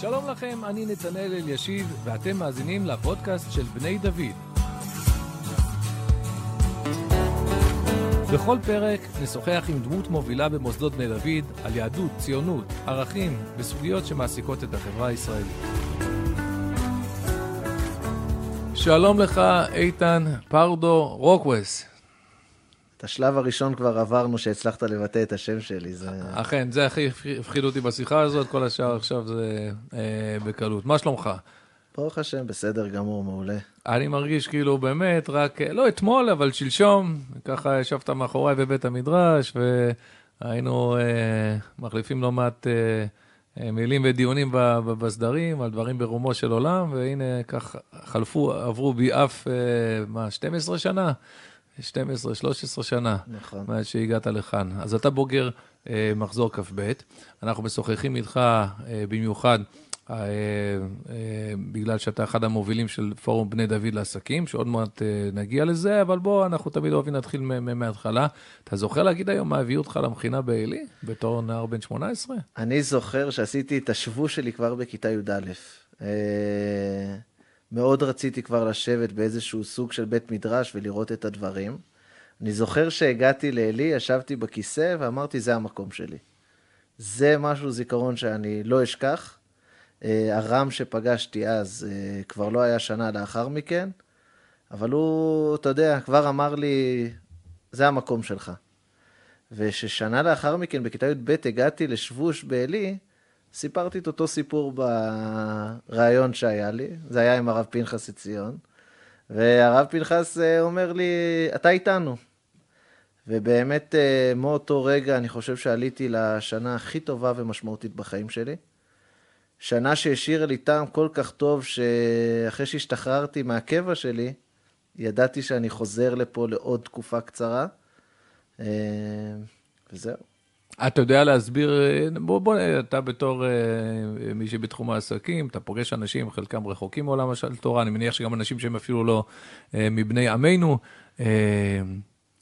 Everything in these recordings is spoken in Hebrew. שלום לכם, אני נתנאל אלישיב, ואתם מאזינים לפודקאסט של בני דוד. בכל פרק נשוחח עם דמות מובילה במוסדות בני דוד על יהדות, ציונות, ערכים וסוגיות שמעסיקות את החברה הישראלית. שלום לך, איתן פרדו-רוקואס. את השלב הראשון כבר עברנו שהצלחת לבטא את השם שלי. אכן, זה הכי הפחיד אותי בשיחה הזאת, כל השאר עכשיו זה בקלות. מה שלומך? ברוך השם, בסדר גמור, מעולה. אני מרגיש כאילו באמת רק, לא אתמול, אבל שלשום, ככה ישבת מאחוריי בבית המדרש, והיינו מחליפים לא מעט מילים ודיונים בסדרים, על דברים ברומו של עולם, והנה כך חלפו, עברו בי אף, 12 שנה? 12, 13 שנה, נכון. מאז שהגעת לכאן. אז אתה בוגר מחזור כ"ב, אנחנו משוחחים איתך במיוחד, בגלל שאתה אחד המובילים של פורום בני דוד לעסקים, שעוד מעט נגיע לזה, אבל בוא, אנחנו תמיד אוהבים להתחיל מההתחלה. אתה זוכר להגיד היום מה הביא אותך למכינה בעלי, בתור נער בן 18? אני זוכר שעשיתי את השבוע שלי כבר בכיתה י"א. מאוד רציתי כבר לשבת באיזשהו סוג של בית מדרש ולראות את הדברים. אני זוכר שהגעתי לעלי, ישבתי בכיסא ואמרתי, זה המקום שלי. זה משהו, זיכרון שאני לא אשכח. הרם שפגשתי אז כבר לא היה שנה לאחר מכן, אבל הוא, אתה יודע, כבר אמר לי, זה המקום שלך. וששנה לאחר מכן, בכיתה י"ב, הגעתי לשבוש בעלי, סיפרתי את אותו סיפור ברעיון שהיה לי, זה היה עם הרב פנחס ציון, והרב פנחס אומר לי, אתה איתנו. ובאמת, מאותו רגע, אני חושב שעליתי לשנה הכי טובה ומשמעותית בחיים שלי, שנה שהשאירה לי טעם כל כך טוב, שאחרי שהשתחררתי מהקבע שלי, ידעתי שאני חוזר לפה לעוד תקופה קצרה, וזהו. אתה יודע להסביר, בוא, אתה בתור מי שבתחום העסקים, אתה פוגש אנשים, חלקם רחוקים מעולם התורה, אני מניח שגם אנשים שהם אפילו לא מבני עמנו, אם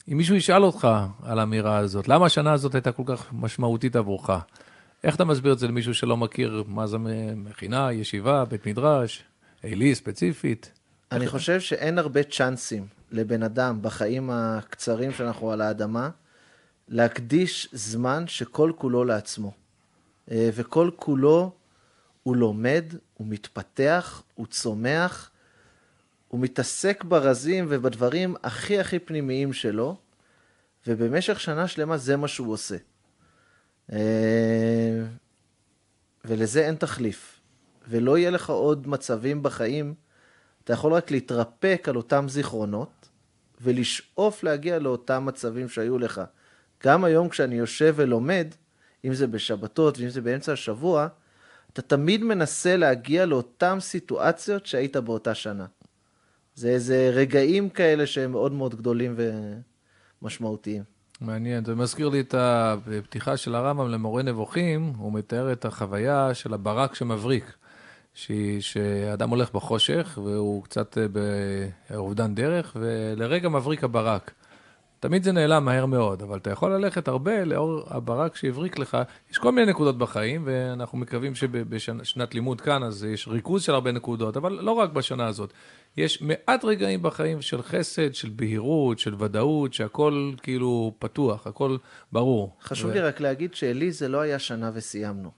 מישהו ישאל אותך על האמירה הזאת, למה השנה הזאת הייתה כל כך משמעותית עבורך? איך אתה מסביר את זה למישהו שלא מכיר מה זה מכינה, ישיבה, בית מדרש, עלי ספציפית? אני חושב שאין הרבה צ'אנסים לבן אדם בחיים הקצרים שאנחנו על האדמה, להקדיש זמן שכל כולו לעצמו. וכל כולו הוא לומד, הוא מתפתח, הוא צומח, הוא מתעסק ברזים ובדברים הכי הכי פנימיים שלו, ובמשך שנה שלמה זה מה שהוא עושה. ולזה אין תחליף, ולא יהיה לך עוד מצבים בחיים, אתה יכול רק להתרפק על אותם זיכרונות, ולשאוף להגיע לאותם מצבים שהיו לך. גם היום כשאני יושב ולומד, אם זה בשבתות ואם זה באמצע השבוע, אתה תמיד מנסה להגיע לאותם סיטואציות שהיית באותה שנה. זה איזה רגעים כאלה שהם מאוד מאוד גדולים ומשמעותיים. מעניין, זה מזכיר לי את הפתיחה של הרמב"ם למורה נבוכים, הוא מתאר את החוויה של הברק שמבריק, שאדם הולך בחושך והוא קצת באובדן דרך, ולרגע מבריק הברק. תמיד זה נעלם מהר מאוד, אבל אתה יכול ללכת הרבה לאור הברק שהבריק לך. יש כל מיני נקודות בחיים, ואנחנו מקווים שבשנת לימוד כאן, אז יש ריכוז של הרבה נקודות, אבל לא רק בשנה הזאת. יש מעט רגעים בחיים של חסד, של בהירות, של ודאות, שהכל כאילו פתוח, הכל ברור. חשוב לי רק להגיד שאלי זה לא היה שנה וסיימנו.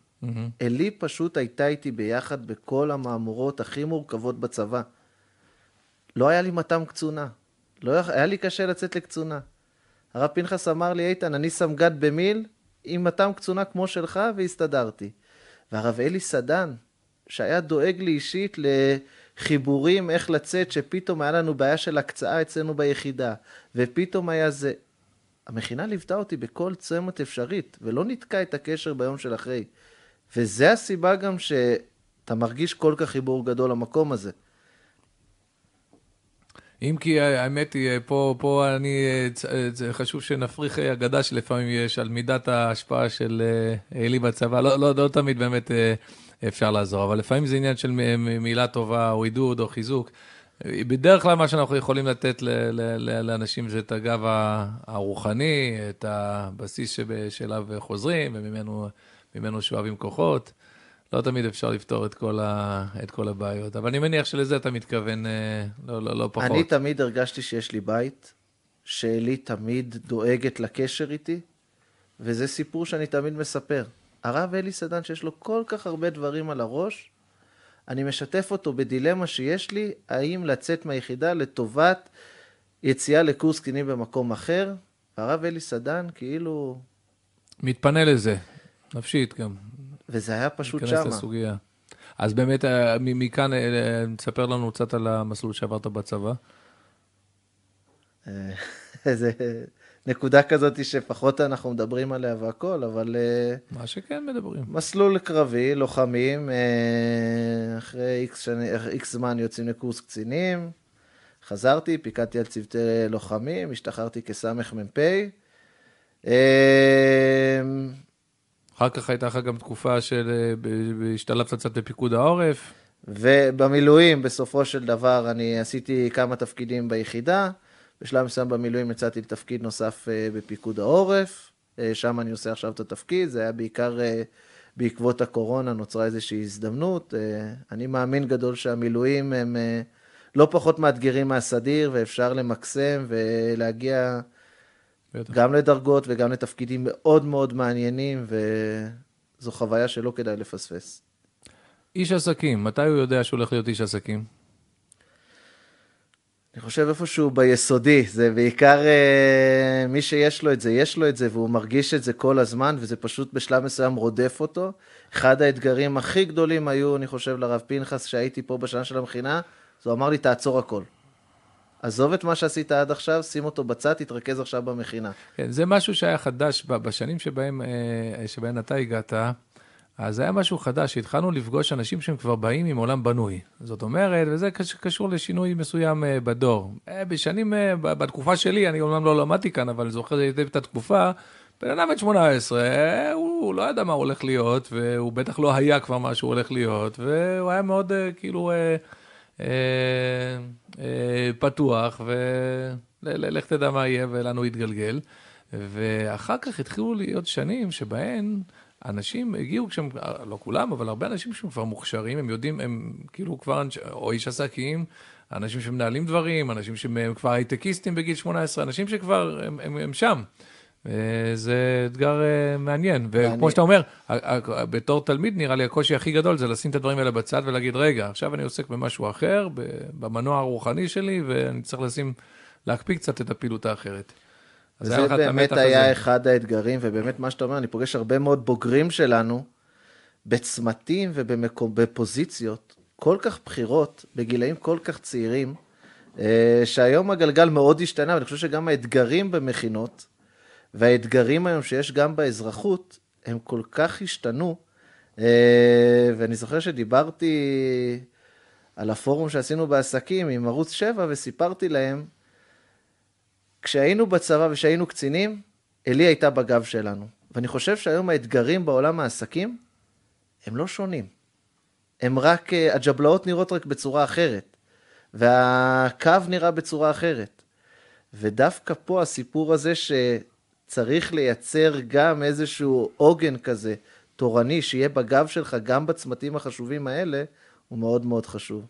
אלי פשוט הייתה איתי ביחד בכל המאמורות הכי מורכבות בצבא. לא היה לי מתם קצונה. היה לי קשה לצאת לקצונה. הרב פנחס אמר לי, איתן, אני סמגד במיל עם מתם קצונה כמו שלך, והסתדרתי. והרב אלי סדן, שהיה דואג לי אישית לחיבורים, איך לצאת, שפתאום היה לנו בעיה של הקצאה אצלנו ביחידה, ופתאום היה זה. המכינה ליוותה אותי בכל צומת אפשרית, ולא נתקע את הקשר ביום של אחרי. וזה הסיבה גם שאתה מרגיש כל כך חיבור גדול למקום הזה. אם כי האמת היא, פה חשוב שנפריך אגדה שלפעמים יש על מידת ההשפעה של אלי בצבא, לא תמיד באמת אפשר לעזור, אבל לפעמים זה עניין של מילה טובה או עידוד או חיזוק. בדרך כלל מה שאנחנו יכולים לתת לאנשים זה את הגב הרוחני, את הבסיס שאליו חוזרים וממנו שואבים כוחות. לא תמיד אפשר לפתור את כל הבעיות, אבל אני מניח שלזה אתה מתכוון לא פחות. אני תמיד הרגשתי שיש לי בית, שאלי תמיד דואגת לקשר איתי, וזה סיפור שאני תמיד מספר. הרב אלי סדן, שיש לו כל כך הרבה דברים על הראש, אני משתף אותו בדילמה שיש לי, האם לצאת מהיחידה לטובת יציאה לקורס קצינים במקום אחר, והרב אלי סדן כאילו... מתפנה לזה, נפשית גם. וזה היה פשוט שמה. אז באמת, מכאן, תספר לנו קצת על המסלול שעברת בצבא. איזה נקודה כזאת שפחות אנחנו מדברים עליה והכל, אבל... מה שכן מדברים. מסלול קרבי, לוחמים, אחרי איקס זמן יוצאים לקורס קצינים, חזרתי, פיקדתי על צוותי לוחמים, השתחררתי כסמך מ"פי. אחר כך הייתה אחר גם תקופה של השתלבת קצת בפיקוד העורף. ובמילואים בסופו של דבר אני עשיתי כמה תפקידים ביחידה, בשלב מסוים במילואים יצאתי לתפקיד נוסף בפיקוד העורף, שם אני עושה עכשיו את התפקיד, זה היה בעיקר בעקבות הקורונה נוצרה איזושהי הזדמנות, אני מאמין גדול שהמילואים הם לא פחות מאתגרים מהסדיר ואפשר למקסם ולהגיע גם לדרגות וגם לתפקידים מאוד מאוד מעניינים, וזו חוויה שלא כדאי לפספס. איש עסקים, מתי הוא יודע שהוא הולך להיות איש עסקים? אני חושב איפשהו ביסודי, זה בעיקר מי שיש לו את זה, יש לו את זה, והוא מרגיש את זה כל הזמן, וזה פשוט בשלב מסוים רודף אותו. אחד האתגרים הכי גדולים היו, אני חושב, לרב פנחס, שהייתי פה בשנה של המכינה, הוא אמר לי, תעצור הכל. עזוב את מה שעשית עד עכשיו, שים אותו בצד, תתרכז עכשיו במכינה. כן, זה משהו שהיה חדש בשנים שבהן אתה הגעת, אז היה משהו חדש, התחלנו לפגוש אנשים שהם כבר באים עם עולם בנוי. זאת אומרת, וזה קשור לשינוי מסוים בדור. בשנים, בתקופה שלי, אני אומנם לא למדתי כאן, אבל זוכר את התקופה, בן אדם בן 18, הוא לא ידע מה הוא הולך להיות, והוא בטח לא היה כבר מה שהוא הולך להיות, והוא היה מאוד כאילו... פתוח, ולך תדע מה יהיה, ולנו יתגלגל. ואחר כך התחילו להיות שנים שבהן אנשים הגיעו, כשהם, לא כולם, אבל הרבה אנשים שהם כבר מוכשרים, הם יודעים, הם כאילו כבר או איש עסקים, אנשים שמנהלים דברים, אנשים שהם כבר הייטקיסטים בגיל 18, אנשים שכבר הם שם. זה אתגר מעניין, וכמו שאתה אומר, בתור תלמיד נראה לי הקושי הכי גדול זה לשים את הדברים האלה בצד ולהגיד, רגע, עכשיו אני עוסק במשהו אחר, במנוע הרוחני שלי, ואני צריך להקפיא קצת את הפעילות האחרת. זה באמת היה אחד האתגרים, ובאמת מה שאתה אומר, אני פוגש הרבה מאוד בוגרים שלנו, בצמתים ובפוזיציות, כל כך בחירות, בגילאים כל כך צעירים, שהיום הגלגל מאוד השתנה, ואני חושב שגם האתגרים במכינות, והאתגרים היום שיש גם באזרחות, הם כל כך השתנו, ואני זוכר שדיברתי על הפורום שעשינו בעסקים עם ערוץ 7, וסיפרתי להם, כשהיינו בצבא ושהיינו קצינים, אלי הייתה בגב שלנו. ואני חושב שהיום האתגרים בעולם העסקים, הם לא שונים. הם רק, הג'בלאות נראות רק בצורה אחרת, והקו נראה בצורה אחרת. ודווקא פה הסיפור הזה ש... צריך לייצר גם איזשהו עוגן כזה, תורני, שיהיה בגב שלך, גם בצמתים החשובים האלה, הוא מאוד מאוד חשוב.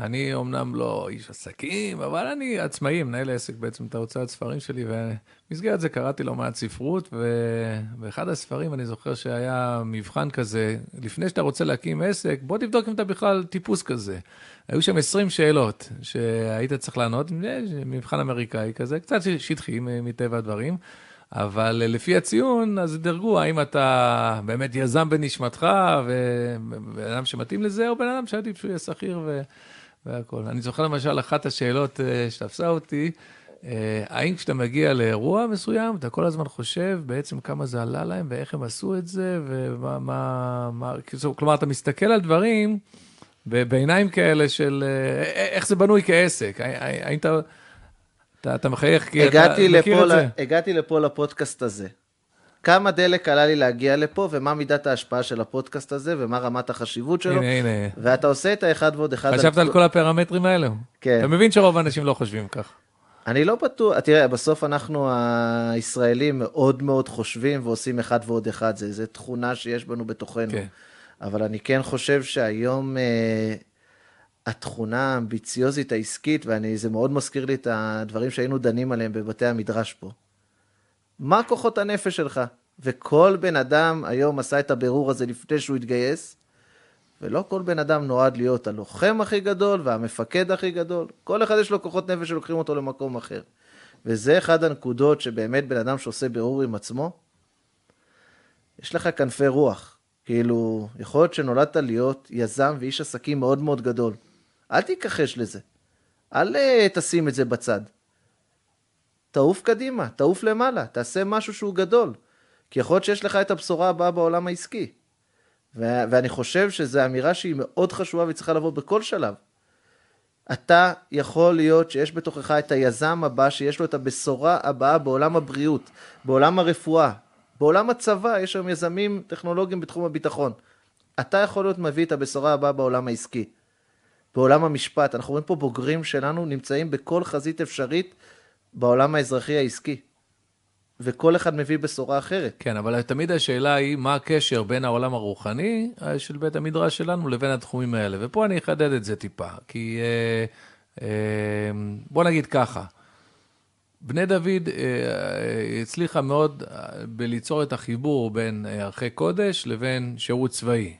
אני אומנם לא איש עסקים, אבל אני עצמאי, מנהל עסק בעצם את ההוצאת ספרים שלי, ובמסגרת זה קראתי לא מעט ספרות, ובאחד הספרים אני זוכר שהיה מבחן כזה, לפני שאתה רוצה להקים עסק, בוא תבדוק אם אתה בכלל טיפוס כזה. היו שם 20 שאלות שהיית צריך לענות, מבחן אמריקאי כזה, קצת שטחי מטבע הדברים, אבל לפי הציון, אז דרגו, האם אתה באמת יזם בנשמתך, ובן אדם שמתאים לזה, או בן אדם שהייתי פשוט שכיר והכל. אני זוכר למשל, אחת השאלות שתפסה אותי, האם כשאתה מגיע לאירוע מסוים, אתה כל הזמן חושב בעצם כמה זה עלה להם, ואיך הם עשו את זה, כלומר, אתה מסתכל על דברים, בעיניים כאלה של, איך זה בנוי כעסק, האם אתה מחייך, כי אתה מכיר את זה. הגעתי לפה לפודקאסט הזה. כמה דלק עלה לי להגיע לפה, ומה מידת ההשפעה של הפודקאסט הזה, ומה רמת החשיבות שלו. הנה, הנה. ואתה עושה את האחד ועוד אחד. חשבת על כל הפרמטרים האלה? כן. אתה מבין שרוב האנשים לא חושבים כך. אני לא בטוח. תראה, בסוף אנחנו הישראלים מאוד מאוד חושבים, ועושים אחד ועוד אחד. זה תכונה שיש בנו בתוכנו. כן. אבל אני כן חושב שהיום התכונה האמביציוזית העסקית, וזה מאוד מזכיר לי את הדברים שהיינו דנים עליהם בבתי המדרש פה. מה כוחות הנפש שלך? וכל בן אדם היום עשה את הבירור הזה לפני שהוא התגייס, ולא כל בן אדם נועד להיות הלוחם הכי גדול והמפקד הכי גדול. כל אחד יש לו כוחות נפש שלוקחים אותו למקום אחר. וזה אחד הנקודות שבאמת בן אדם שעושה בירור עם עצמו, יש לך כנפי רוח. כאילו, יכול להיות שנולדת להיות יזם ואיש עסקים מאוד מאוד גדול. אל תיקחש לזה. אל תשים את זה בצד. תעוף קדימה, תעוף למעלה, תעשה משהו שהוא גדול. כי יכול להיות שיש לך את הבשורה הבאה בעולם העסקי. ואני חושב שזו אמירה שהיא מאוד חשובה וצריכה לבוא בכל שלב. אתה יכול להיות שיש בתוכך את היזם הבא, שיש לו את הבשורה הבאה בעולם הבריאות, בעולם הרפואה, בעולם הצבא, יש היום יזמים טכנולוגיים בתחום הביטחון. אתה יכול להיות מביא את הבשורה הבאה בעולם העסקי, בעולם המשפט. אנחנו רואים פה בוגרים שלנו נמצאים בכל חזית אפשרית בעולם האזרחי העסקי. וכל אחד מביא בשורה אחרת. כן, אבל תמיד השאלה היא, מה הקשר בין העולם הרוחני של בית המדרש שלנו לבין התחומים האלה? ופה אני אחדד את זה טיפה, כי בוא נגיד ככה, בני דוד הצליחה מאוד בליצור את החיבור בין ערכי קודש לבין שירות צבאי.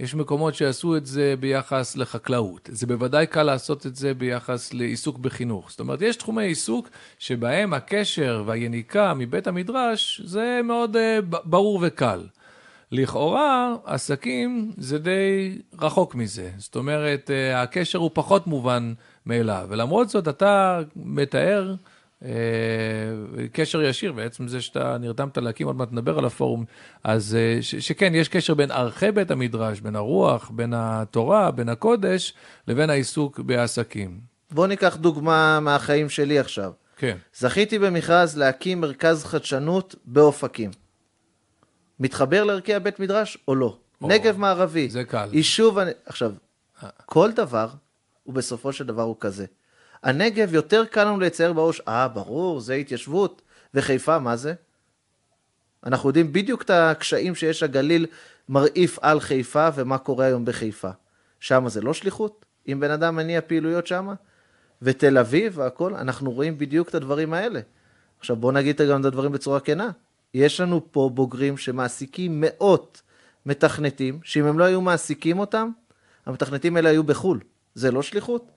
יש מקומות שעשו את זה ביחס לחקלאות. זה בוודאי קל לעשות את זה ביחס לעיסוק בחינוך. זאת אומרת, יש תחומי עיסוק שבהם הקשר והיניקה מבית המדרש זה מאוד ברור וקל. לכאורה, עסקים זה די רחוק מזה. זאת אומרת, הקשר הוא פחות מובן מאליו. ולמרות זאת, אתה מתאר קשר ישיר, בעצם זה שאתה נרתמת להקים, עוד מעט נדבר על הפורום, אז שכן, יש קשר בין ערכי בית המדרש, בין הרוח, בין התורה, בין הקודש, לבין העיסוק בעסקים. בוא ניקח דוגמה מהחיים שלי עכשיו. כן. זכיתי במכרז להקים מרכז חדשנות באופקים. מתחבר לערכי הבית מדרש או לא? נגב מערבי. זה קל. יישוב, עכשיו, כל דבר, ובסופו של דבר הוא כזה. הנגב יותר קל לנו לצייר בראש, ברור, זה התיישבות, וחיפה, מה זה? אנחנו יודעים בדיוק את הקשיים שיש הגליל מרעיף על חיפה, ומה קורה היום בחיפה. שם זה לא שליחות, אם בן אדם מניע פעילויות שם, ותל אביב והכל, אנחנו רואים בדיוק את הדברים האלה. עכשיו בוא נגיד גם את הדברים בצורה כנה, יש לנו פה בוגרים שמעסיקים מאות מתכנתים, שאם הם לא היו מעסיקים אותם, המתכנתים האלה היו בחול, זה לא שליחות?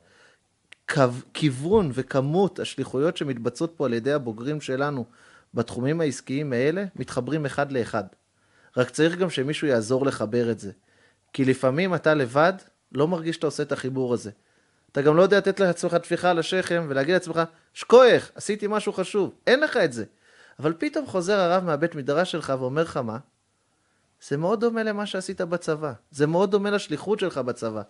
כיוון וכמות השליחויות שמתבצעות פה על ידי הבוגרים שלנו בתחומים העסקיים האלה, מתחברים אחד לאחד. רק צריך גם שמישהו יעזור לחבר את זה. כי לפעמים אתה לבד לא מרגיש שאתה עושה את החיבור הזה. אתה גם לא יודע לתת לעצמך תפיחה על השכם ולהגיד לעצמך, שכוח, עשיתי משהו חשוב, אין לך את זה. אבל פתאום חוזר הרב מהבית מדרש שלך ואומר לך מה? זה מאוד דומה למה שעשית בצבא. זה מאוד דומה לשליחות שלך בצבא.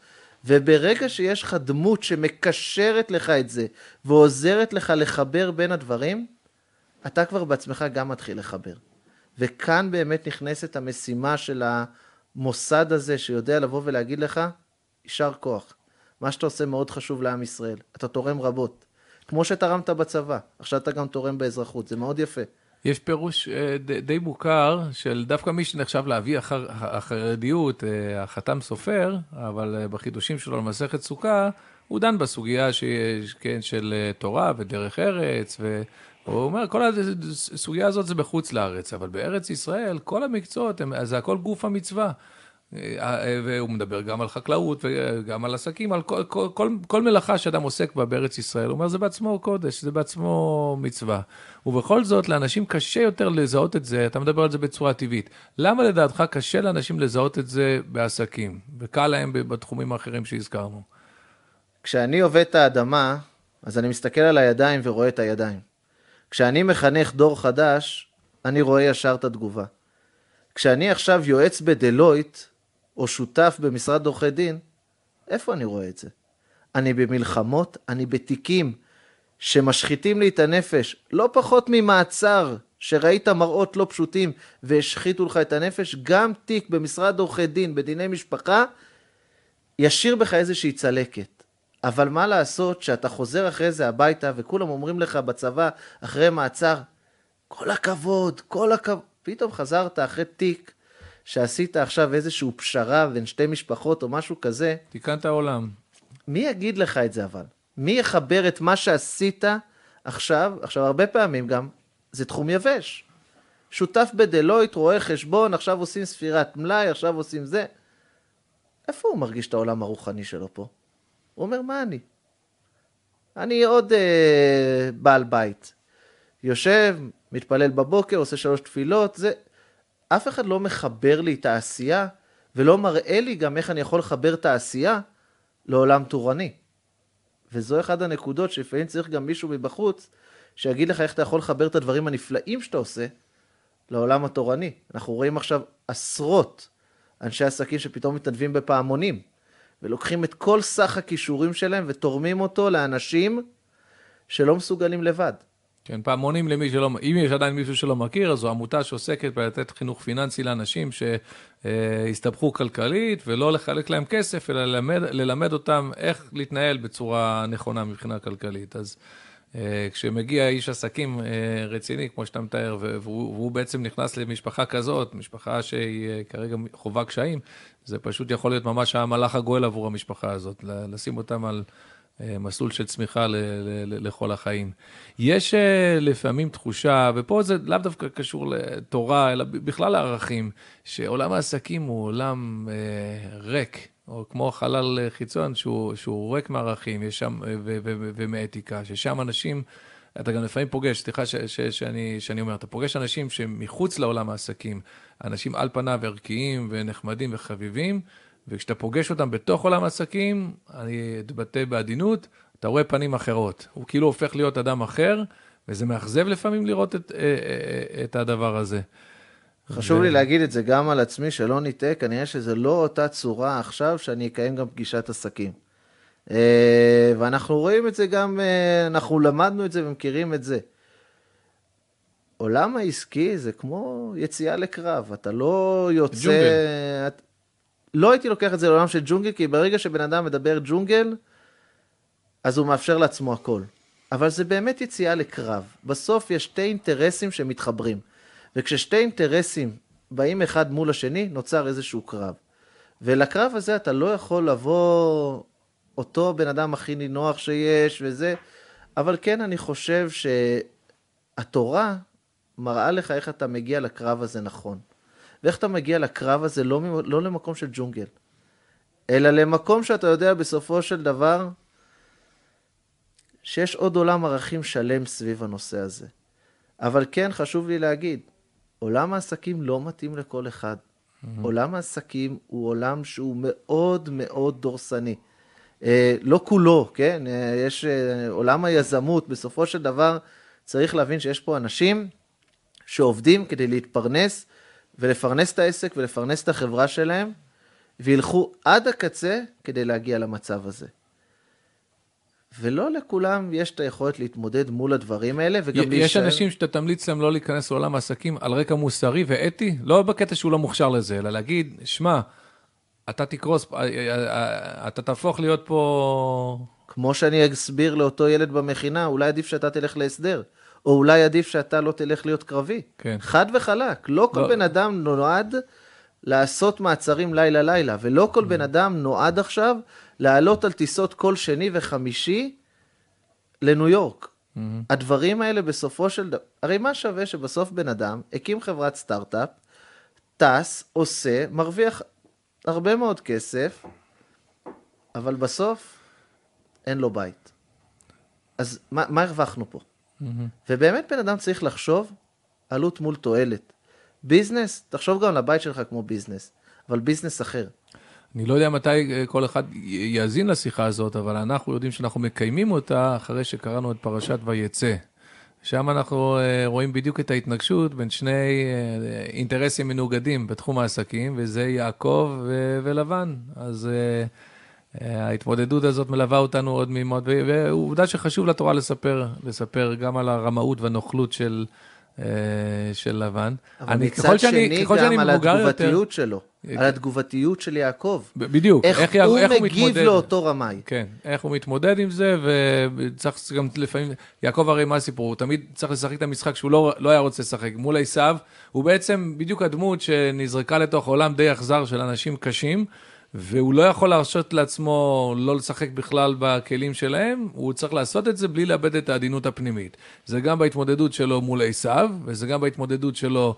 וברגע שיש לך דמות שמקשרת לך את זה, ועוזרת לך לחבר בין הדברים, אתה כבר בעצמך גם מתחיל לחבר. וכאן באמת נכנסת המשימה של המוסד הזה, שיודע לבוא ולהגיד לך, יישר כוח. מה שאתה עושה מאוד חשוב לעם ישראל. אתה תורם רבות. כמו שתרמת בצבא, עכשיו אתה גם תורם באזרחות. זה מאוד יפה. יש פירוש די מוכר של דווקא מי שנחשב להביא החרדיות, החתם סופר, אבל בחידושים שלו למסכת סוכה, הוא דן בסוגיה שיש, כן, של תורה ודרך ארץ, והוא אומר, כל הסוגיה הזאת זה בחוץ לארץ, אבל בארץ ישראל כל המקצועות, זה הכל גוף המצווה. והוא מדבר גם על חקלאות וגם על עסקים, על כל מלאכה שאדם עוסק בה בארץ ישראל. הוא אומר, זה בעצמו קודש, זה בעצמו מצווה. ובכל זאת, לאנשים קשה יותר לזהות את זה, אתה מדבר על זה בצורה טבעית. למה לדעתך קשה לאנשים לזהות את זה בעסקים? וקל להם בתחומים האחרים שהזכרנו. כשאני עובד את האדמה, אז אני מסתכל על הידיים ורואה את הידיים. כשאני מחנך דור חדש, אני רואה ישר את התגובה. כשאני עכשיו יועץ בדלויט, או שותף במשרד עורכי דין, איפה אני רואה את זה? אני במלחמות, אני בתיקים שמשחיתים לי את הנפש, לא פחות ממעצר שראית מראות לא פשוטים והשחיתו לך את הנפש, גם תיק במשרד עורכי דין, בדיני משפחה, ישיר בך איזושהי צלקת. אבל מה לעשות שאתה חוזר אחרי זה הביתה, וכולם אומרים לך בצבא אחרי מעצר, כל הכבוד, כל הכבוד, פתאום חזרת אחרי תיק, שעשית עכשיו איזשהו פשרה בין שתי משפחות או משהו כזה. תיקנת העולם. מי יגיד לך את זה אבל? מי יחבר את מה שעשית עכשיו? עכשיו הרבה פעמים גם, זה תחום יבש. שותף בדלויט, רואה חשבון, עכשיו עושים ספירת מלאי, עכשיו עושים זה. איפה הוא מרגיש את העולם הרוחני שלו פה? הוא אומר, מה אני? אני עוד בעל בית. יושב, מתפלל בבוקר, עושה 3 תפילות, זה... אף אחד לא מחבר לי את העשייה, ולא מראה לי גם איך אני יכול לחבר את העשייה לעולם תורני. וזו אחד הנקודות שלפעמים צריך גם מישהו מבחוץ, שיגיד לך איך אתה יכול לחבר את הדברים הנפלאים שאתה עושה, לעולם התורני. אנחנו רואים עכשיו עשרות אנשי עסקים שפתאום מתנדבים בפעמונים, ולוקחים את כל סך הכישורים שלהם, ותורמים אותו לאנשים שלא מסוגלים לבד. כן, פעמונים למי שלא, אם יש עדיין מישהו שלא מכיר, אז זו עמותה שעוסקת בלתת חינוך פיננסי לאנשים שהסתבכו כלכלית, ולא לחלק להם כסף, אלא ללמד אותם איך להתנהל בצורה נכונה מבחינה כלכלית. אז כשמגיע איש עסקים רציני, כמו שאתה מתאר, והוא בעצם נכנס למשפחה כזאת, משפחה שהיא כרגע חובה קשיים, זה פשוט יכול להיות ממש המלאך הגואל עבור המשפחה הזאת, לשים אותם על... מסלול של צמיחה לכל החיים. יש לפעמים תחושה, ופה זה לאו דווקא קשור לתורה, אלא בכלל הערכים, שעולם העסקים הוא עולם ריק, או כמו חלל חיצון, שהוא ריק מערכים, יש שם, ומאתיקה, ששם אנשים, אתה גם לפעמים פוגש, סליחה שאני אומר, אתה פוגש אנשים שמחוץ לעולם העסקים, אנשים על פניו ערכיים ונחמדים וחביבים, וכשאתה פוגש אותם בתוך עולם עסקים, אני אתבטא בעדינות, אתה רואה פנים אחרות. הוא כאילו הופך להיות אדם אחר, וזה מאכזב לפעמים לראות את הדבר הזה. חשוב לי להגיד את זה גם על עצמי, שלא נטעה, כנראה שזה לא אותה צורה עכשיו, שאני אקיים גם פגישת עסקים. ואנחנו רואים את זה גם, אנחנו למדנו את זה ומכירים את זה. עולם העסקי זה כמו יציאה לקרב, אתה לא יוצא... ג'ונגל. לא הייתי לוקח את זה לעולם של ג'ונגל, כי ברגע שבן אדם מדבר ג'ונגל, אז הוא מאפשר לעצמו הכל. אבל זה באמת יציאה לקרב. בסוף יש 2 אינטרסים שמתחברים. וכששתי אינטרסים באים אחד מול השני, נוצר איזשהו קרב. ולקרב הזה אתה לא יכול לבוא אותו בן אדם הכי נינוח שיש וזה. אבל כן, אני חושב שהתורה מראה לך איך אתה מגיע לקרב הזה נכון. ואיך אתה מגיע לקרב הזה, לא למקום של ג'ונגל, אלא למקום שאתה יודע בסופו של דבר, שיש עוד עולם ערכים שלם סביב הנושא הזה. אבל כן, חשוב לי להגיד, עולם העסקים לא מתאים לכל אחד. עולם העסקים הוא עולם שהוא מאוד מאוד דורסני. לא כולו, כן? יש עולם היזמות, בסופו של דבר צריך להבין שיש פה אנשים שעובדים כדי להתפרנס, ולפרנס את העסק ולפרנס את החברה שלהם, וילכו עד הקצה כדי להגיע למצב הזה. ולא לכולם יש את היכולת להתמודד מול הדברים האלה, וגם להישאר... יש אנשים שאתה תמליץ להם לא להיכנס לעולם העסקים על רקע מוסרי ואתי, לא בקטע שהוא לא מוכשר לזה, אלא להגיד, שמע, אתה תקרוס, אתה תהפוך להיות פה... כמו שאני אסביר לאותו ילד במכינה, אולי עדיף שאתה תלך להסדר. או אולי עדיף שאתה לא תלך להיות קרבי. כן. חד וחלק. לא כל בן אדם נועד לעשות מעצרים לילה-לילה, ולא כל בן אדם נועד עכשיו לעלות על טיסות כל שני וחמישי לניו יורק. הדברים האלה בסופו של דבר... הרי מה שווה שבסוף בן אדם הקים חברת סטארט-אפ, טס, עושה, מרוויח הרבה מאוד כסף, אבל בסוף אין לו בית. אז מה הרווחנו פה? ובאמת בן אדם צריך לחשוב עלות מול תועלת. ביזנס, תחשוב גם לבית שלך כמו ביזנס, אבל ביזנס אחר. אני לא יודע מתי כל אחד יאזין לשיחה הזאת, אבל אנחנו יודעים שאנחנו מקיימים אותה אחרי שקראנו את פרשת ויצא. שם אנחנו רואים בדיוק את ההתנגשות בין שני אינטרסים מנוגדים בתחום העסקים, וזה יעקב ולבן. אז... ההתמודדות הזאת מלווה אותנו עוד מימות, ועובדה שחשוב לתורה לספר גם על הרמאות והנוכלות של לבן. אבל מצד שני גם על התגובתיות שלו. על התגובתיות של יעקב. בדיוק. איך הוא מגיב לאותו רמאי. כן, איך הוא מתמודד עם זה, וצריך גם לפעמים... יעקב הרי מה הסיפור? הוא תמיד צריך לשחק את המשחק שהוא לא היה רוצה לשחק. מול עשיו, הוא בעצם בדיוק הדמות שנזרקה לתוך עולם די אכזר של אנשים קשים, והוא לא יכול להרשות לעצמו לא לשחק בכלל בכלים שלהם, הוא צריך לעשות את זה בלי לאבד את העדינות הפנימית. זה גם בהתמודדות שלו מול עשיו, וזה גם בהתמודדות שלו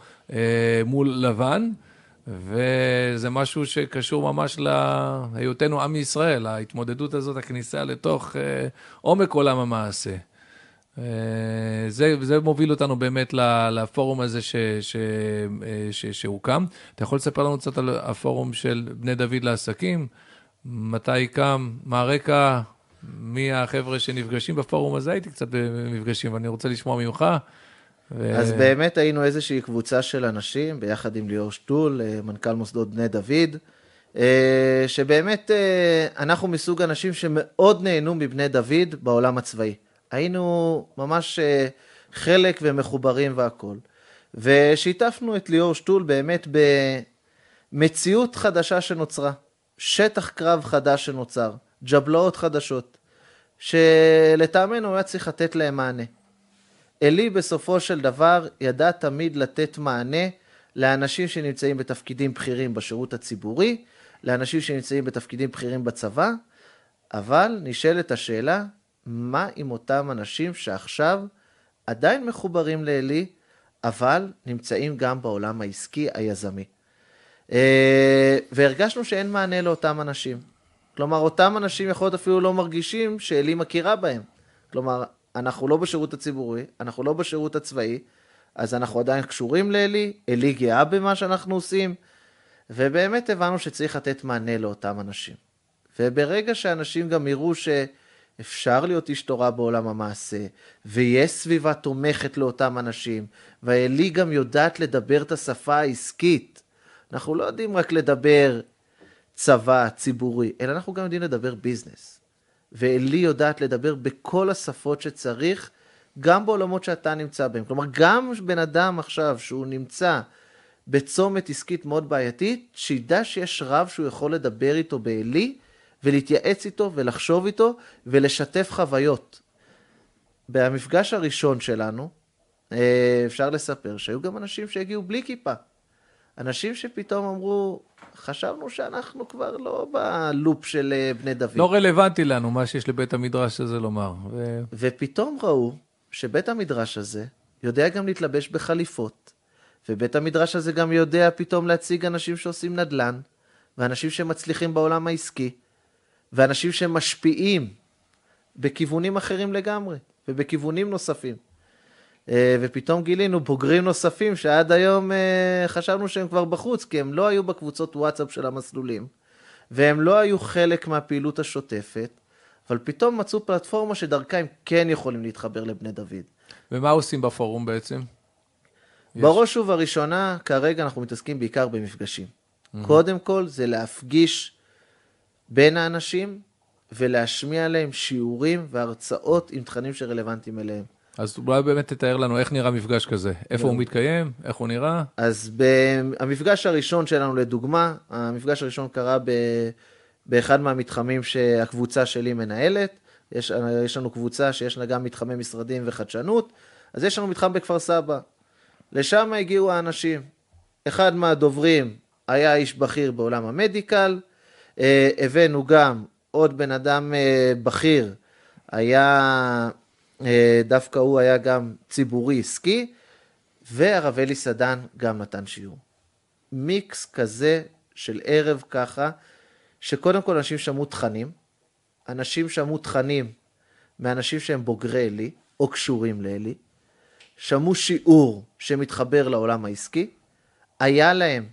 מול לבן, וזה משהו שקשור ממש להיותנו עם ישראל, ההתמודדות הזאת, הכניסה לתוך עומק עולם המעשה. זה מוביל אותנו באמת לפורום הזה שהוקם. אתה יכול לספר לנו קצת על הפורום של בני דוד לעסקים, מתי קם, מה הרקע, מי החבר'ה שנפגשים בפורום הזה? הייתי קצת במפגשים, ואני רוצה לשמוע ממך. אז באמת היינו איזושהי קבוצה של אנשים, ביחד עם ליאור שטול, מנכ"ל מוסדות בני דוד, שבאמת אנחנו מסוג אנשים שמאוד נהנו מבני דוד בעולם הצבאי. היינו ממש חלק ומחוברים והכל. ושיתפנו את ליאור שטול באמת במציאות חדשה שנוצרה, שטח קרב חדש שנוצר, ג'בלאות חדשות, שלטעמנו היה צריך לתת להם מענה. אלי בסופו של דבר ידע תמיד לתת מענה לאנשים שנמצאים בתפקידים בכירים בשירות הציבורי, לאנשים שנמצאים בתפקידים בכירים בצבא, אבל נשאלת השאלה, מה עם אותם אנשים שעכשיו עדיין מחוברים לאלי, אבל נמצאים גם בעולם העסקי היזמי. והרגשנו שאין מענה לאותם אנשים. כלומר, אותם אנשים יכול להיות אפילו לא מרגישים שאלי מכירה בהם. כלומר, אנחנו לא בשירות הציבורי, אנחנו לא בשירות הצבאי, אז אנחנו עדיין קשורים לאלי, אלי גאה במה שאנחנו עושים, ובאמת הבנו שצריך לתת מענה לאותם אנשים. וברגע שאנשים גם יראו שאפשר להיות איש תורה בעולם המעשה, ויש סביבה תומכת לאותם אנשים, ואלי גם יודעת לדבר את השפה העסקית, אנחנו לא יודעים רק לדבר צבא, ציבורי, אלא אנחנו גם יודעים לדבר ביזנס. ואלי יודעת לדבר בכל השפות שצריך, גם בעולמות שאתה נמצא בהם. כלומר, גם בן אדם עכשיו שהוא נמצא בצומת עסקית מאוד בעייתית, שידע שיש רב שהוא יכול לדבר איתו באלי, ולהתייעץ איתו ולחשוב איתו ולשתף חוויות. במפגש הראשון שלנו, אפשר לספר שהיו גם אנשים שהגיעו בלי כיפה. אנשים שפתאום אמרו, חשבנו שאנחנו כבר לא בלופ של בני דוד. לא רלוונטי לנו מה שיש לבית המדרש הזה לומר. ופתאום ראו שבית המדרש הזה יודע גם להתלבש בחליפות, ובית המדרש הזה גם יודע פתאום להציג אנשים שעושים נדל"ן, ואנשים שמצליחים בעולם העסקי, ואנשים שמשפיעים בכיוונים אחרים לגמרי, ובכיוונים נוספים. ופתאום גילינו בוגרים נוספים שעד היום חשבנו שהם כבר בחוץ, כי הם לא היו בקבוצות וואטסאפ של המסלולים, והם לא היו חלק מהפעילות השוטפת, אבל פתאום מצאו פלטפורמה שדרכה הם כן יכולים להתחבר לבני דוד. ומה עושים בפורום בעצם? בראש ובראשונה, כרגע אנחנו מתעסקים בעיקר במפגשים. קודם כל זה להפגיש בין האנשים, ולהשמיע להם שיעורים והרצאות עם תכנים שרלוונטיים אליהם. אז אולי באמת תתאר לנו איך נראה מפגש כזה, איפה הוא מתקיים, איך הוא נראה. אז המפגש הראשון שלנו לדוגמה, המפגש הראשון קרה באחד מהמתחמים שהקבוצה שלי מנהלת, יש לנו קבוצה שיש לה גם מתחמי משרדים וחדשנות, אז יש לנו מתחם בכפר סבא, לשם הגיעו האנשים, אחד מהדוברים היה איש בכיר בעולם המדיקל, הבאנו גם עוד בן אדם בכיר, היה... דווקא הוא היה גם ציבורי עסקי, והרב אלי סדן גם נתן שיעור. מיקס כזה של ערב ככה, שקודם כל אנשים שמעו תכנים, אנשים שמעו תכנים מאנשים שהם בוגרי אלי, או קשורים לאלי, שמעו שיעור שמתחבר לעולם העסקי, היה להם,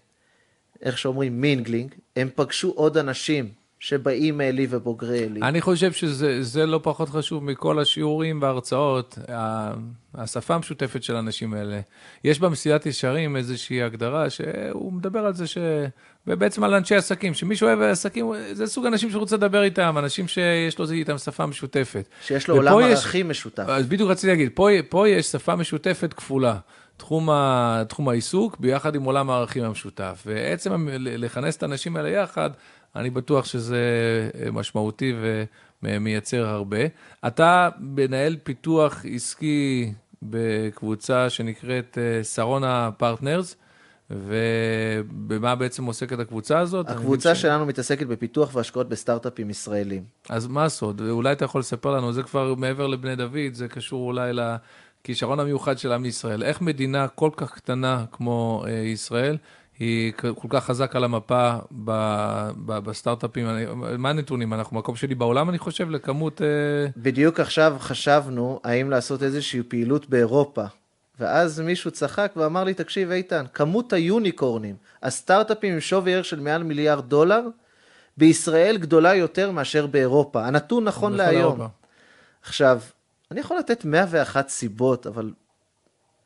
איך שאומרים, מינגלינג, הם פגשו עוד אנשים, שבאים מאלי ובוגרי אלי. אני חושב שזה לא פחות חשוב מכל השיעורים וההרצאות, השפה המשותפת של האנשים האלה. יש במסילת ישרים איזושהי הגדרה שהוא מדבר על זה ובעצם על אנשי עסקים, שמי שאוהב עסקים, זה סוג אנשים שרוצה לדבר איתם, אנשים שיש לו איתם שפה משותפת. שיש לו עולם ערכים משותף. אז בדיוק רציתי להגיד, פה יש שפה משותפת כפולה. תחום העיסוק, ביחד עם עולם הערכים המשותף. ובעצם לכנס את האנשים האלה יחד, אני בטוח שזה משמעותי ומייצר הרבה. אתה מנהל פיתוח עסקי בקבוצה שנקראת סרונה פרטנרס, ובמה בעצם עוסקת הקבוצה הזאת? הקבוצה שלנו מתעסקת בפיתוח והשקעות בסטארט-אפים ישראלים. אז מה סוד? ואולי אתה יכול לספר לנו, זה כבר מעבר לבני דוד, זה קשור אולי לכישרון המיוחד של עם ישראל. איך מדינה כל כך קטנה כמו ישראל, היא כל כך חזק על המפה בסטארט-אפים? מה הנתונים? אנחנו מקום שלי בעולם, אני חושב, לכמות... בדיוק עכשיו חשבנו, האם לעשות איזושהי פעילות באירופה, ואז מישהו צחק ואמר לי, תקשיב איתן, כמות היוניקורנים, הסטארט-אפים עם שווי ערך של מעל $1 מיליארד, בישראל גדולה יותר מאשר באירופה. הנתון נכון להיום. אירופה. עכשיו, אני יכול לתת 101 סיבות, אבל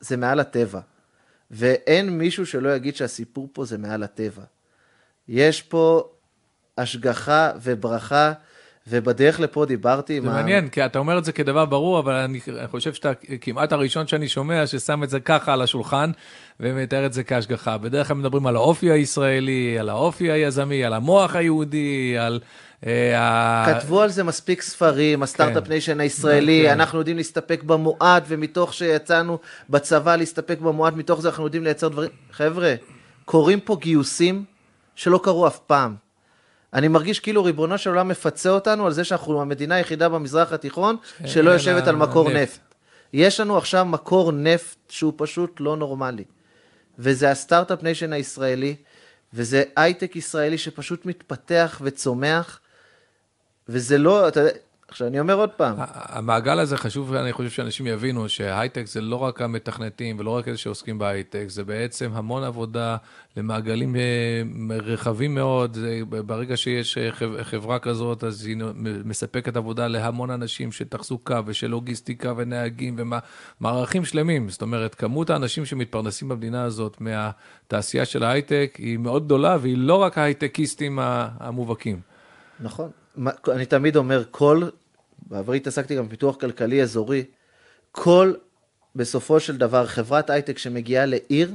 זה מעל הטבע. ואין מישהו שלא יגיד שהסיפור פה זה מעל הטבע. יש פה השגחה וברכה, ובדרך לפה דיברתי עם... זה מעניין, כי אתה אומר את זה כדבר ברור, אבל אני חושב שאתה כמעט הראשון שאני שומע, ששם את זה ככה על השולחן, ומתאר את זה כהשגחה. בדרך כלל מדברים על האופי הישראלי, על האופי היזמי, על המוח היהודי, על... כתבו על זה מספיק ספרים, הסטארט-אפ ניישן הישראלי, אנחנו יודעים להסתפק במועט, ומתוך שיצאנו בצבא להסתפק במועט, מתוך זה אנחנו יודעים לייצר דברים... חבר'ה, קוראים פה גיוסים שלא קרו אף פעם. אני מרגיש כאילו ריבונו של עולם מפצה אותנו על זה שאנחנו המדינה היחידה במזרח התיכון שלא יושבת על מקור נפט. יש לנו עכשיו מקור נפט שהוא פשוט לא נורמלי. וזה הסטארט-אפ ניישן הישראלי, וזה הייטק ישראלי שפשוט מתפתח וצומח, וזה לא, עכשיו אני אומר עוד פעם. המעגל הזה חשוב, אני חושב שאנשים יבינו שהייטק זה לא רק המתכנתים ולא רק אלה שעוסקים בהייטק, זה בעצם המון עבודה למעגלים רחבים מאוד. ברגע שיש חברה כזאת, אז היא מספקת עבודה להמון אנשים של תחזוקה ושל לוגיסטיקה ונהגים ומערכים שלמים. זאת אומרת, כמות האנשים שמתפרנסים במדינה הזאת מהתעשייה של ההייטק היא מאוד גדולה, והיא לא רק ההייטקיסטים המובהקים. נכון. אני תמיד אומר, בעברי התעסקתי גם בפיתוח כלכלי אזורי, בסופו של דבר, חברת הייטק שמגיעה לעיר,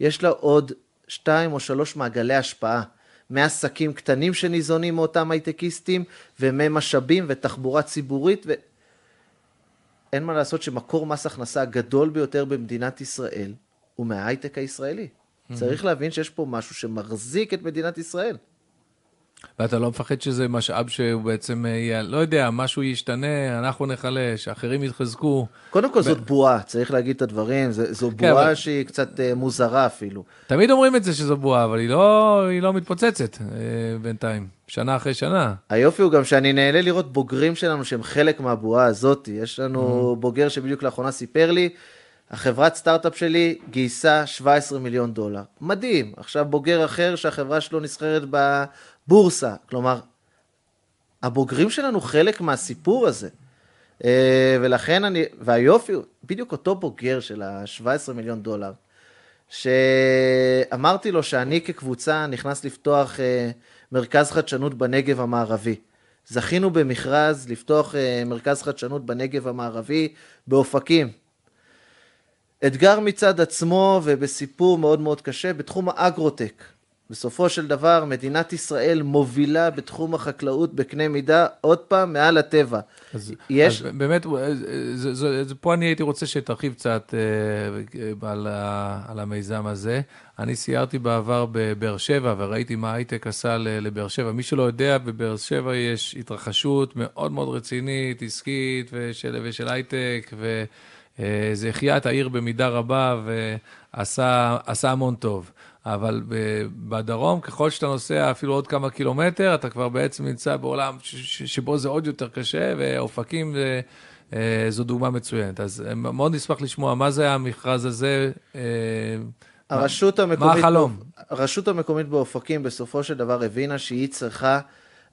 יש לה עוד 2 או 3 מעגלי השפעה, מעסקים קטנים שניזונים מאותם הייטקיסטים, וממשאבים ותחבורה ציבורית, ואין מה לעשות שמקור מס הכנסה הגדול ביותר במדינת ישראל, הוא מההייטק הישראלי. צריך להבין שיש פה משהו שמחזיק את מדינת ישראל. ואתה לא מפחד שזה משאב שהוא בעצם, לא יודע, משהו ישתנה, אנחנו נחלש, אחרים יתחזקו. קודם כל זאת בועה, צריך להגיד את הדברים, זו בועה שהיא קצת מוזרה אפילו. תמיד אומרים את זה שזו בועה, אבל היא לא מתפוצצת בינתיים, שנה אחרי שנה. היופי הוא גם שאני נהנה לראות בוגרים שלנו שהם חלק מהבועה הזאת. יש לנו בוגר שבדיוק לאחרונה סיפר לי, החברת סטארט-אפ שלי גייסה $17 מיליון. מדהים. עכשיו בוגר אחר שהחברה שלו נסחרת בבורסה. כלומר, הבוגרים שלנו חלק מהסיפור הזה. ולכן והיופי, בדיוק אותו בוגר של $17 מיליון, שאמרתי לו שאני כקבוצה נכנס לפתוח מרכז חדשנות בנגב המערבי. זכינו במכרז לפתוח מרכז חדשנות בנגב המערבי באופקים. אתגר מצד עצמו ובסיפור מאוד מאוד קשה בתחום האגרוטק. בסופו של דבר מדינת ישראל מובילה בתחום החקלאות בקנה מידה עוד פעם מעל הטבע. אז באמת, פה אני הייתי רוצה שתרחיב קצת על המיזם הזה. אני סיירתי בעבר בבאר שבע וראיתי מה הייטק עשה לבאר שבע. מי שלא יודע, בבאר שבע יש התרחשות מאוד מאוד רצינית, עסקית ושל הייטק ו... זה החייה את העיר במידה רבה ועשה המון טוב. אבל בדרום, ככל שאתה נוסע אפילו עוד כמה קילומטר, אתה כבר בעצם נמצא בעולם שבו זה עוד יותר קשה, ואופקים זו דוגמה מצוינת. אז מאוד נשמח לשמוע מה זה המכרז הזה, מה החלום? הרשות המקומית באופקים בסופו של דבר הבינה שהיא צריכה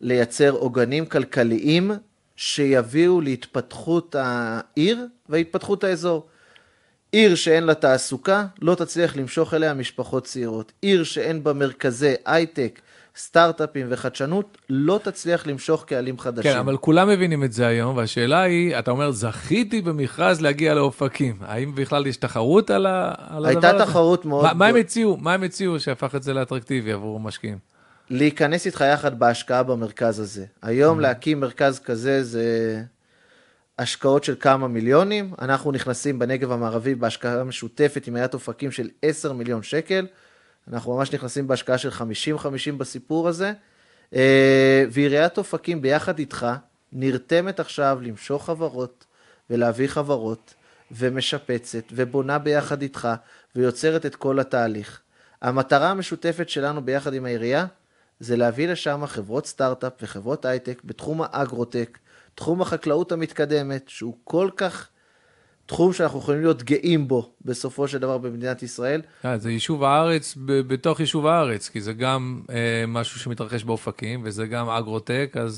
לייצר עוגנים כלכליים, שיביאו להתפתחות העיר והתפתחות האזור. עיר שאין לה תעסוקה, לא תצליח למשוך אליה משפחות צעירות. עיר שאין בה מרכזי הייטק סטארט-אפים וחדשנות, לא תצליח למשוך קהלים חדשים. כן, אבל כולם מבינים את זה היום, והשאלה היא, אתה אומר, זכיתי במכרז להגיע לאופקים. האם בכלל יש תחרות על הדבר הזה? הייתה תחרות מאוד. מה הם הציעו שהפך את זה לאטרקטיבי עבור משקיעים? להיכנס איתך יחד בהשקעה במרכז הזה. היום להקים מרכז כזה זה השקעות של כמה מיליונים. אנחנו נכנסים בנגב המערבי בהשקעה משותפת עם עיריית אופקים של 10 מיליון שקל. אנחנו ממש נכנסים בהשקעה של 50-50 בסיפור הזה, ועיריית אופקים ביחד איתך נרתמת עכשיו למשוך חברות ולהביא חברות, ומשפצת ובונה ביחד איתך ויוצרת את כל התהליך. המטרה המשותפת שלנו ביחד עם העירייה זה להביא לשם חברות סטארט-אפ וחברות הייטק בתחום האגרוטק, תחום החקלאות המתקדמת, שהוא כל כך תחום שאנחנו יכולים להיות גאים בו בסופו של דבר במדינת ישראל. זה יישוב הארץ בתוך יישוב הארץ, כי זה גם משהו שמתרחש באופקים, וזה גם אגרוטק, אז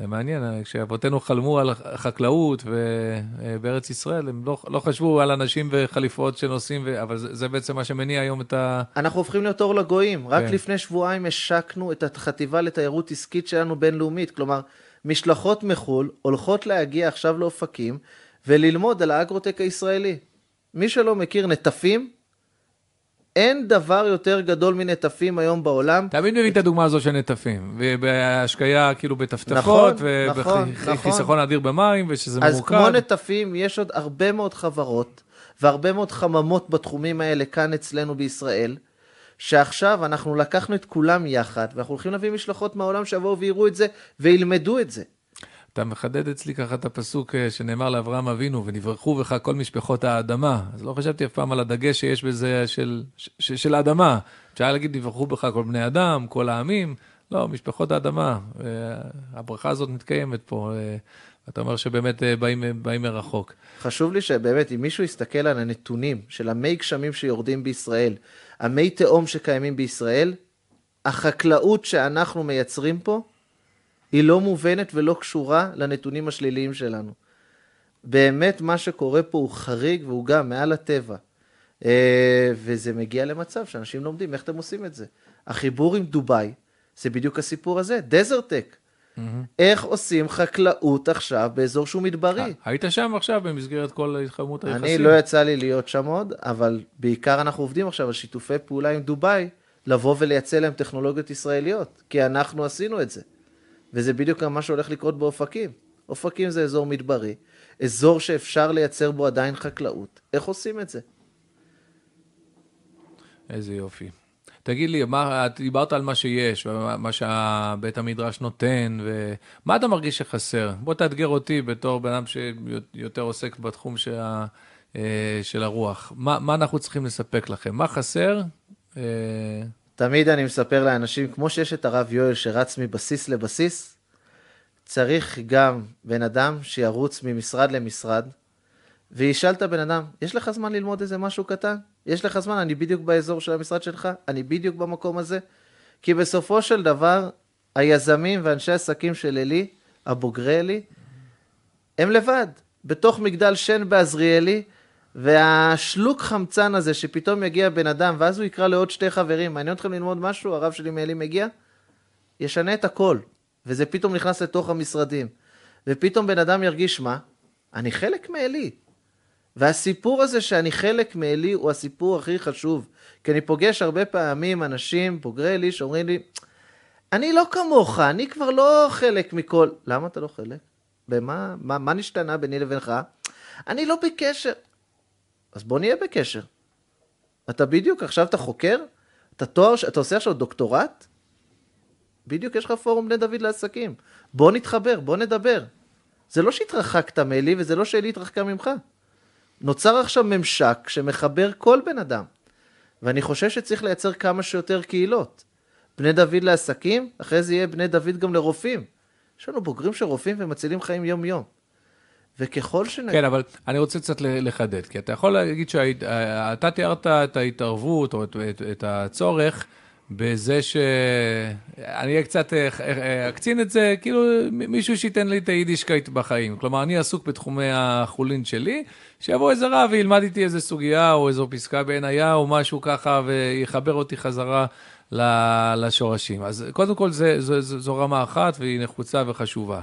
זה מעניין. כשאבותינו חלמו על חקלאות בארץ ישראל, הם לא חשבו על אנשים וחליפות שנוסעים, אבל זה בעצם מה שמניע היום את ה... אנחנו הופכים להיות אור לגויים. רק לפני שבועיים השקנו את החטיבה לתיירות עסקית שלנו בינלאומית, כלומר, משלחות מחול הולכות להגיע עכשיו לאופקים, וללמוד על האגרוטק הישראלי. מי שלא מכיר נטפים, אין דבר יותר גדול מנטפים היום בעולם. תמיד מביא את הדוגמה הזו של נטפים, ובהשקיה כאילו בתפתחות, ובחיסכון אדיר במים, ושזה מורכב. אז כמו נטפים, יש עוד הרבה מאוד חברות, והרבה מאוד חממות בתחומים האלה, כאן אצלנו בישראל, שעכשיו אנחנו לקחנו את כולם יחד, ואנחנו הולכים להביא משלחות מהעולם שיבואו ויראו את זה, וילמדו את זה. אתה מחדד אצלי ככה את הפסוק שנאמר לאברהם אבינו, ונברכו בך כל משפחות האדמה. אז לא חשבתי אף פעם על הדגש שיש בזה של האדמה. אפשר להגיד, נברכו בך כל בני אדם, כל העמים. לא, משפחות האדמה. הברכה הזאת מתקיימת פה. אתה אומר שבאמת באים מרחוק. חשוב לי שבאמת, אם מישהו יסתכל על הנתונים של המי גשמים שיורדים בישראל, המי תאום שקיימים בישראל, החקלאות שאנחנו מייצרים פה, היא לא מובנת ולא קשורה לנתונים השליליים שלנו. באמת מה שקורה פה הוא חריג והוא גם מעל הטבע. וזה מגיע למצב שאנשים לומדים איך אתם עושים את זה. החיבור עם דוביי, זה בדיוק הסיפור הזה, דזרטק. איך עושים חקלאות עכשיו באזור שהוא מדברי. היית שם עכשיו במסגרת כל התחממות היחסים? אני לא יצא לי להיות שם עוד, אבל בעיקר אנחנו עובדים עכשיו על שיתופי פעולה עם דוביי, לבוא ולייצא להם טכנולוגיות ישראליות, כי אנחנו עשינו את זה. וזה בדיוק מה שהולך לקרות באופקים. אופקים זה אזור מדברי, אזור שאפשר לייצר בו עדיין חקלאות. איך עושים את זה? איזה יופי. תגיד לי, דיברת על מה שיש, מה שבית המדרש נותן, ומה אתה מרגיש שחסר? בוא תאתגר אותי בתור בן אדם שיותר עוסק בתחום של הרוח. מה אנחנו צריכים לספק לכם? מה חסר? תמיד אני מספר לאנשים, כמו שיש את הרב יואל שרץ מבסיס לבסיס, צריך גם בן אדם שירוץ ממשרד למשרד, וישאל את הבן אדם, יש לך זמן ללמוד איזה משהו קטן? יש לך זמן? אני בדיוק באזור של המשרד שלך, אני בדיוק במקום הזה. כי בסופו של דבר, היזמים ואנשי העסקים של אלי, הבוגרלי, הם לבד, בתוך מגדל שן בעזריאלי, והשלוק חמצן הזה שפתאום יגיע בן אדם, ואז הוא יקרא לעוד שתי חברים, מעניין אתכם ללמוד משהו, הרב שלי מאלי מגיע, ישנה את הכל, וזה פתאום נכנס לתוך המשרדים, ופתאום בן אדם ירגיש מה? אני חלק מאלי, והסיפור הזה שאני חלק מאלי, הוא הסיפור הכי חשוב, כי אני פוגש הרבה פעמים אנשים, בוגרי לי, שאומרים לי, אני לא כמוך, אני כבר לא חלק מכל, למה אתה לא חלק? במה? מה נשתנה ביני לבינך? אני לא בקשר, אז בוא נהיה בקשר. אתה בדיוק, עכשיו אתה חוקר, אתה עושה עכשיו דוקטורט, בדיוק יש לך פורום בני דוד לעסקים. בוא נתחבר, בוא נדבר. זה לא שהתרחקת מאלי, וזה לא שאלי התרחקה ממך. נוצר עכשיו ממשק שמחבר כל בן אדם. ואני חושב שצריך לייצר כמה שיותר קהילות. בני דוד לעסקים, אחרי זה יהיה בני דוד גם לרופאים. יש לנו בוגרים של רופאים ומצילים חיים יום יום. וככל שנגיד... כן, אבל אני רוצה קצת לחדד, כי אתה יכול להגיד שאתה תיארת את ההתערבות או את הצורך בזה ש... אני קצת אקצין את זה, כאילו מישהו שייתן לי את היידישקייט בחיים. כלומר, אני עסוק בתחומי החולין שלי, שיבוא איזה רב וילמד איתי איזה סוגיה או איזו פסקה בעין היה או משהו ככה, ויחבר אותי חזרה לשורשים. אז קודם כל זו רמה אחת והיא נחוצה וחשובה.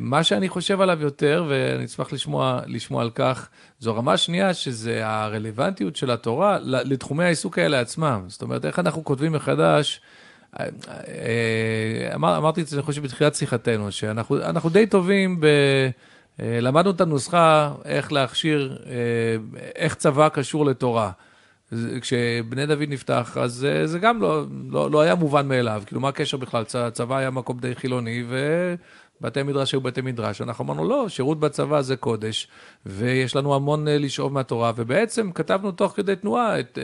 מה שאני חושב עליו יותר, ואני אשמח לשמוע על כך, זו רמה שנייה, שזה הרלוונטיות של התורה לתחומי העיסוק האלה עצמם. זאת אומרת, איך אנחנו כותבים מחדש, אמרתי את זה, אני חושב, בתחילת שיחתנו, שאנחנו די טובים, למדנו את הנוסחה, איך להכשיר, איך צבא קשור לתורה. כשבני דוד נפתח, אז זה גם לא היה מובן מאליו. כאילו, מה הקשר בכלל? צבא היה מקום די חילוני, ובתי מדרש היו בתי מדרש. אנחנו אמרנו, לא, שירות בצבא זה קודש, ויש לנו המון לשאוב מהתורה, ובעצם כתבנו תוך כדי תנועה את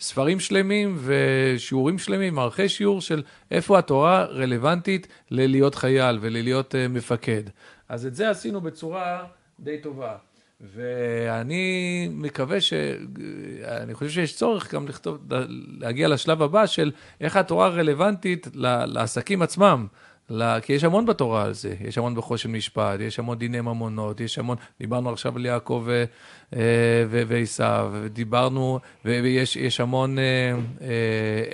ספרים שלמים ושיעורים שלמים, מערכי שיעור של איפה התורה רלוונטית ללהיות חייל וללהיות מפקד. אז את זה עשינו בצורה די טובה. ואני מקווה אני חושב שיש צורך גם להגיע לשלב הבא של איך התורה רלוונטית לעסקים עצמם, כי יש המון בתורה על זה, יש המון בחושן משפט, יש המון דיני ממונות, יש המון, דיברנו עכשיו על יעקב ועשיו, דיברנו, ויש המון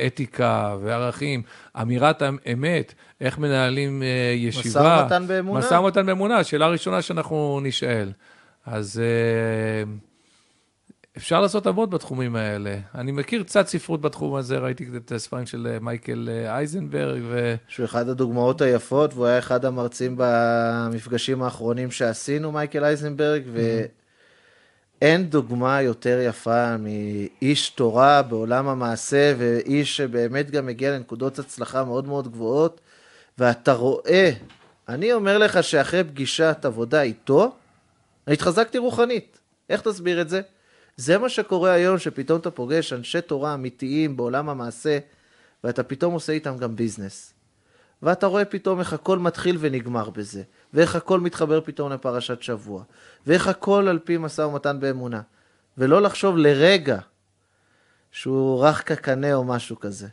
אתיקה וערכים, אמירת האמת, איך מנהלים ישיבה. משא ומתן באמונה. משא ומתן באמונה, שאלה ראשונה שאנחנו נשאל. אז אפשר לעשות עבוד בתחומים האלה. אני מכיר קצת ספרות בתחום הזה, ראיתי את הספרים של מייקל אייזנברג. שהוא אחד הדוגמאות היפות, והוא היה אחד המרצים במפגשים האחרונים שעשינו, מייקל אייזנברג, ואין דוגמה יותר יפה מאיש תורה בעולם המעשה, ואיש שבאמת גם הגיע לנקודות הצלחה מאוד מאוד גבוהות, ואתה רואה, אני אומר לך שאחרי פגישת עבודה איתו, התחזקתי רוחנית. איך תסביר את זה? זה מה שקורה היום, שפתאום אתה פוגש אנשי תורה אמיתיים בעולם המעשה, ואתה פתאום עושה איתם גם ביזנס. ואתה רואה פתאום איך הכל מתחיל ונגמר בזה, ואיך הכל מתחבר פתאום לפרשת שבוע, ואיך הכל על פי משא ומתן באמונה. ולא לחשוב לרגע שהוא רח כקנה או משהו כזה,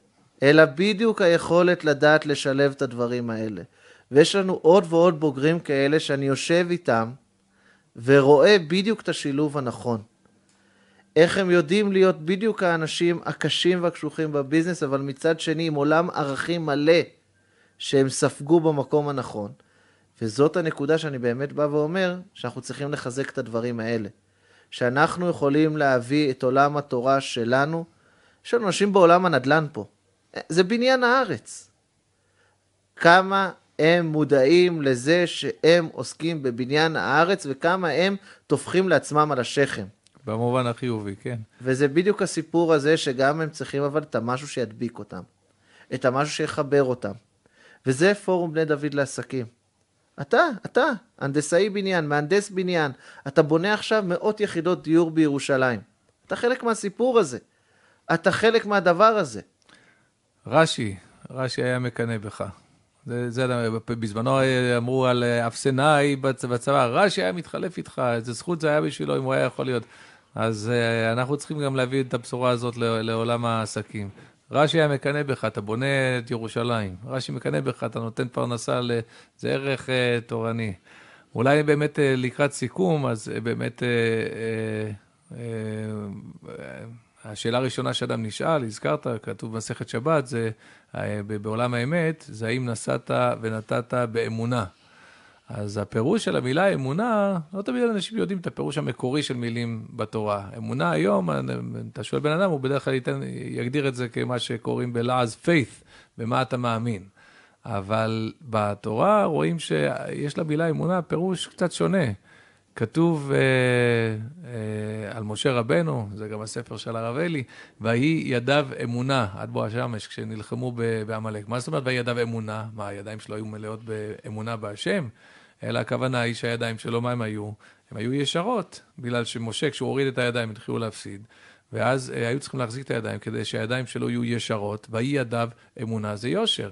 אלא בדיוק היכולת לדעת לשלב את הדברים האלה. ויש לנו עוד ועוד בוגרים כאלה שאני יושב איתם, ורואה בדיוק את השילוב הנכון. איך הם יודעים להיות בדיוק האנשים הקשים והקשוחים בביזנס, אבל מצד שני עם עולם ערכים מלא שהם ספגו במקום הנכון. וזאת הנקודה שאני באמת בא ואומר, שאנחנו צריכים לחזק את הדברים האלה. שאנחנו יכולים להביא את עולם התורה שלנו, יש לנו אנשים בעולם הנדל"ן פה. זה בניין הארץ. כמה הם מודעים לזה שהם עוסקים בבניין הארץ, וכמה הם תופחים לעצמם על השכם. במובן החיובי, כן. וזה בדיוק הסיפור הזה שגם הם צריכים אבל את המשהו שידביק אותם, את המשהו שיחבר אותם. וזה פורום בני דוד לעסקים. אתה, הנדסאי בניין, מהנדס בניין, אתה בונה עכשיו 100 יחידות דיור בירושלים. אתה חלק מהסיפור הזה. אתה חלק מהדבר הזה. רש"י היה מקנא בך. זה בזמנו אמרו על אפסנאי בצבא, רש"י היה מתחלף איתך, איזה זכות זה היה בשבילו אם הוא היה יכול להיות. אז אנחנו צריכים גם להביא את הבשורה הזאת לעולם העסקים. רש"י היה מקנא בך, אתה בונה את ירושלים. רש"י מקנא בך, אתה נותן פרנסה, זה ערך תורני. אולי באמת לקראת סיכום, אז באמת השאלה הראשונה שאדם נשאל, הזכרת, כתוב מסכת שבת, זה בעולם האמת, זה האם נשאת ונתת באמונה. אז הפירוש של המילה אמונה, לא תמיד אנשים יודעים את הפירוש המקורי של מילים בתורה. אמונה היום, אתה שואל בן אדם, הוא בדרך כלל יגדיר את זה כמה שקוראים בלעז faith, במה אתה מאמין. אבל בתורה רואים שיש למילה אמונה פירוש קצת שונה. כתוב על משה רבנו, זה גם הספר של הרב אלי, והיא ידיו אמונה, עד בוא השמש, כשנלחמו בעמלק. מה זאת אומרת, והיא ידיו אמונה? מה, הידיים שלו היו מלאות באמונה בהשם? אלא הכוונה היא שהידיים שלו, מה הם היו? הם היו ישרות, בגלל שמשה, כשהוא הוריד את הידיים, התחילו להפסיד. ואז היו צריכים להחזיק את הידיים, כדי שהידיים שלו יהיו ישרות, והיא ידיו אמונה, זה יושר.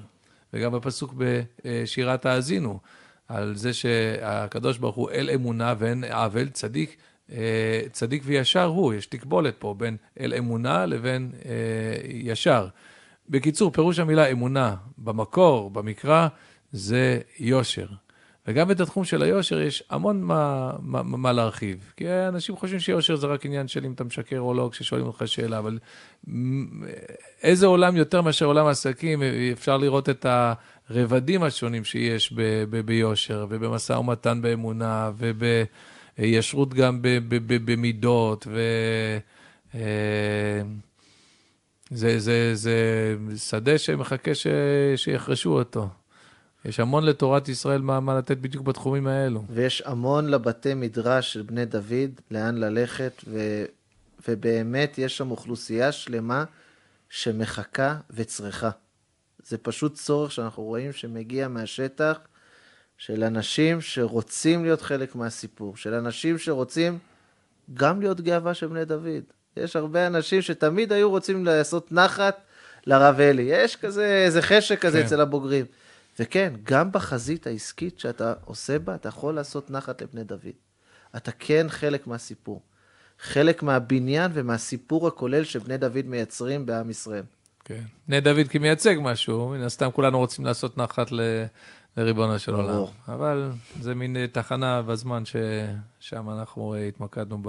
וגם בפסוק בשירת האזינו, על זה שהקדוש ברוך הוא אל אמונה ואין עוול, צדיק וישר הוא, יש תקבולת פה בין אל אמונה לבין ישר. בקיצור, פירוש המילה אמונה במקור, במקרא, זה יושר. וגם את התחום של היושר יש המון מה להרחיב, כי אנשים חושבים שיושר זה רק עניין של אם אתה משקר או לא, כששואלים אותך שאלה, אבל איזה עולם יותר מאשר עולם העסקים, אפשר לראות את הרבדים השונים שיש ביושר, ובמשא ומתן באמונה, ובישרות גם במידות, זה שדה שמחכה שיחרשו אותו. יש המון לתורת ישראל מה לתת בדיוק בתחומים האלו. ויש המון לבתי מדרש של בני דוד, לאן ללכת, ובאמת יש שם אוכלוסייה שלמה שמחכה וצריכה. זה פשוט צורך שאנחנו רואים שמגיע מהשטח, של אנשים שרוצים להיות חלק מהסיפור, של אנשים שרוצים גם להיות גאווה של בני דוד. יש הרבה אנשים שתמיד היו רוצים לעשות נחת לרב אלי. יש כזה, איזה חשק כזה אצל הבוגרים. וכן, גם בחזית העסקית שאתה עושה בה, אתה יכול לעשות נחת לבני דוד. אתה כן חלק מהסיפור. חלק מהבניין ומהסיפור הכולל שבני דוד מייצרים בעם ישראל. כן. בני דוד כמייצג משהו, מן הסתם כולנו רוצים לעשות נחת לריבונו של עולם. אבל זה מין תחנה בזמן ששם אנחנו התמקדנו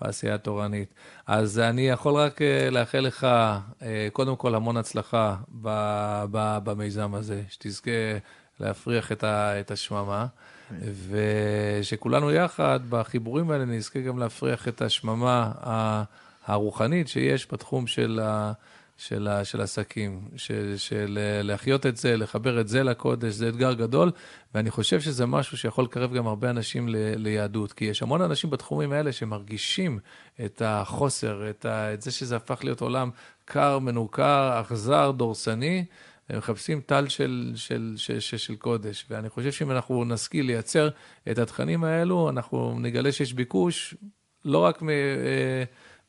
בעשייה התורנית. אז אני יכול רק לאחל לך, קודם כל, המון הצלחה במיזם הזה, שתזכה להפריח את השממה, ושכולנו יחד בחיבורים האלה נזכה גם להפריח את השממה הרוחנית שיש בתחום של עסקים, של להחיות את זה, לחבר את זה לקודש, זה אתגר גדול, ואני חושב שזה משהו שיכול לקרב גם הרבה אנשים ליהדות, כי יש המון אנשים בתחומים האלה שמרגישים את החוסר, את זה שזה הפך להיות עולם קר, מנוכר, אכזר, דורסני, הם מחפשים טל של קודש, ואני חושב שאם אנחנו נשכיל לייצר את התכנים האלו, אנחנו נגלה שיש ביקוש, לא רק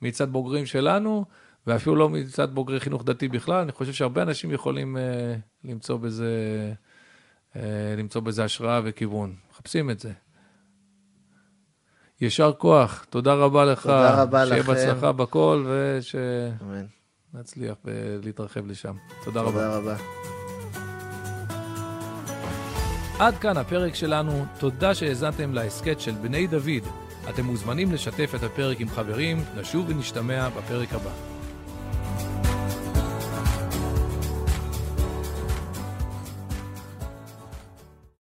מצד בוגרים שלנו, ואפילו לא מצד בוגרי חינוך דתי בכלל, אני חושב שהרבה אנשים יכולים למצוא בזה השראה וכיוון. מחפשים את זה. ישר כוח, תודה רבה לך. תודה רבה לכם. שיהיה בהצלחה בכל, ושנצליח להתרחב לשם. תודה רבה. תודה רבה. עד כאן הפרק שלנו. תודה שהאזנתם להסכת של בני דוד. אתם מוזמנים לשתף את הפרק עם חברים, נשוב ונשתמע בפרק הבא.